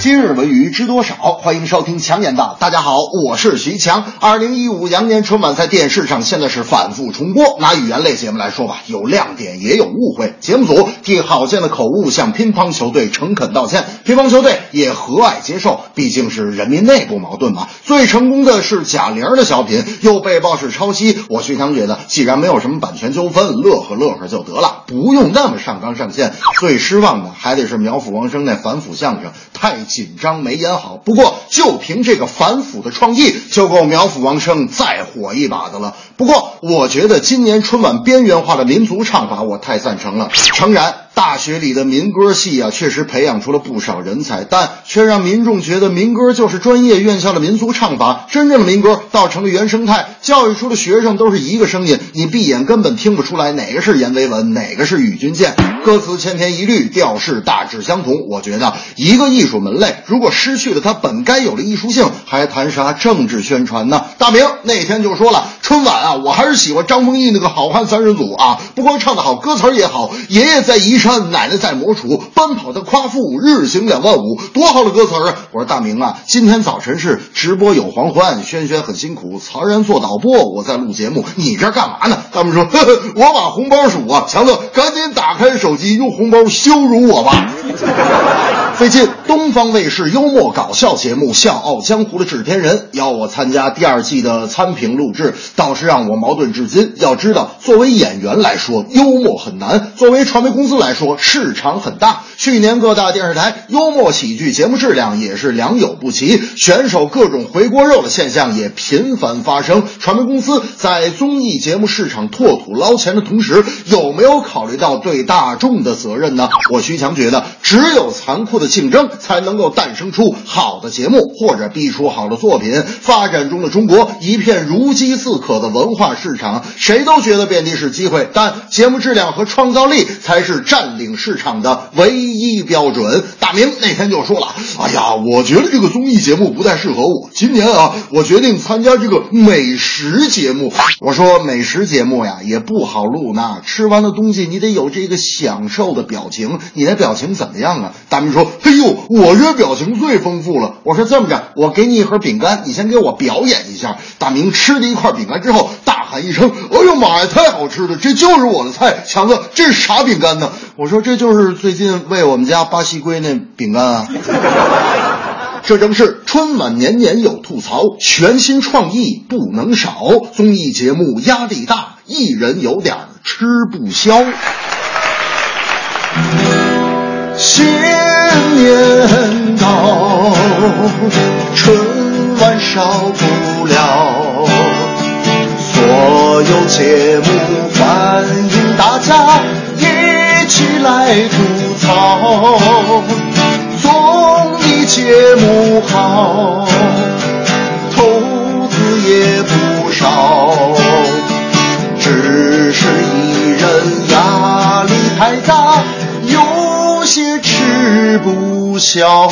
今日文娱知多少？欢迎收听强言道。大家好，我是徐强。2015羊年春晚在电视上现在是反复重播，拿语言类节目来说吧，有亮点也有误会。节目组替郝建的口误向乒乓球队诚恳道歉，乒乓球队也和蔼接受，毕竟是人民内部矛盾嘛。最成功的是贾玲的小品又被曝是抄袭，我徐强觉得既然没有什么版权纠纷，乐呵就得了，不用那么上纲上线。最失望的还得是苗阜王声那反腐相声，太紧张没演好，不过就凭这个反腐的创意就够苗阜王声再火一把的了。不过我觉得今年春晚边缘化的民族唱法我太赞成了，诚然大学里的民歌系啊，确实培养出了不少人才，但却让民众觉得民歌就是专业院校的民族唱法，真正的民歌倒成了原生态，教育出的学生都是一个声音，你闭眼根本听不出来哪个是阎维文，哪个是宇君健，歌词千篇一律，调式大致相同。我觉得一个艺术门类如果失去了它本该有的艺术性，还谈啥政治宣传呢？大明那天就说了，春晚啊，我还是喜欢张丰毅那个好汉三人组啊，不光唱得好，歌词也好，爷爷在一上奶奶在磨锄，奔跑的夸父，日行2万5，多好的歌词啊！我说大明啊，今天早晨是直播有黄欢，轩很辛苦，曹然做导播，我在录节目，你这干嘛呢？他们说我把红包数啊，强子赶紧打开手机，用红包羞辱我吧。最近东方卫视幽默搞笑节目《笑傲江湖》的制片人要我参加第2季的参评录制，倒是让我矛盾至今。要知道，作为演员来说，幽默很难；作为传媒公司来说，市场很大。去年各大电视台幽默喜剧节目质量也是良莠不齐，选手各种回锅肉的现象也频繁发生。传媒公司在综艺节目市场拓土捞钱的同时，有没有考虑到对大众的责任呢？我徐强觉得，只有残酷的竞争才能够诞生出好的节目，或者逼出好的作品。发展中的中国一片如饥似渴的文化市场，谁都觉得遍地是机会，但节目质量和创造力才是占领市场的唯一标准。大明那天就说了，哎呀，我觉得这个综艺节目不太适合我，今年啊，我决定参加这个美食节目。我说美食节目呀也不好录呢，吃完的东西你得有这个享受的表情，你那表情怎么样啊？大明说，哎呦，我这表情最丰富了。我说这么着，我给你一盒饼干，你先给我表演一下。大明吃了一块饼干之后大喊一声，哎呦妈呀，太好吃了，这就是我的菜。强子，这是啥饼干呢？我说这就是最近喂我们家巴西龟那饼干啊。这正是春晚年年有吐槽，全新创意不能少，综艺节目压力大，艺人有点吃不消。新年到，春晚少不了，所有节目欢迎大家一起来吐槽，综艺节目好，投资也不少，只是艺人压力太大，有些吃不消。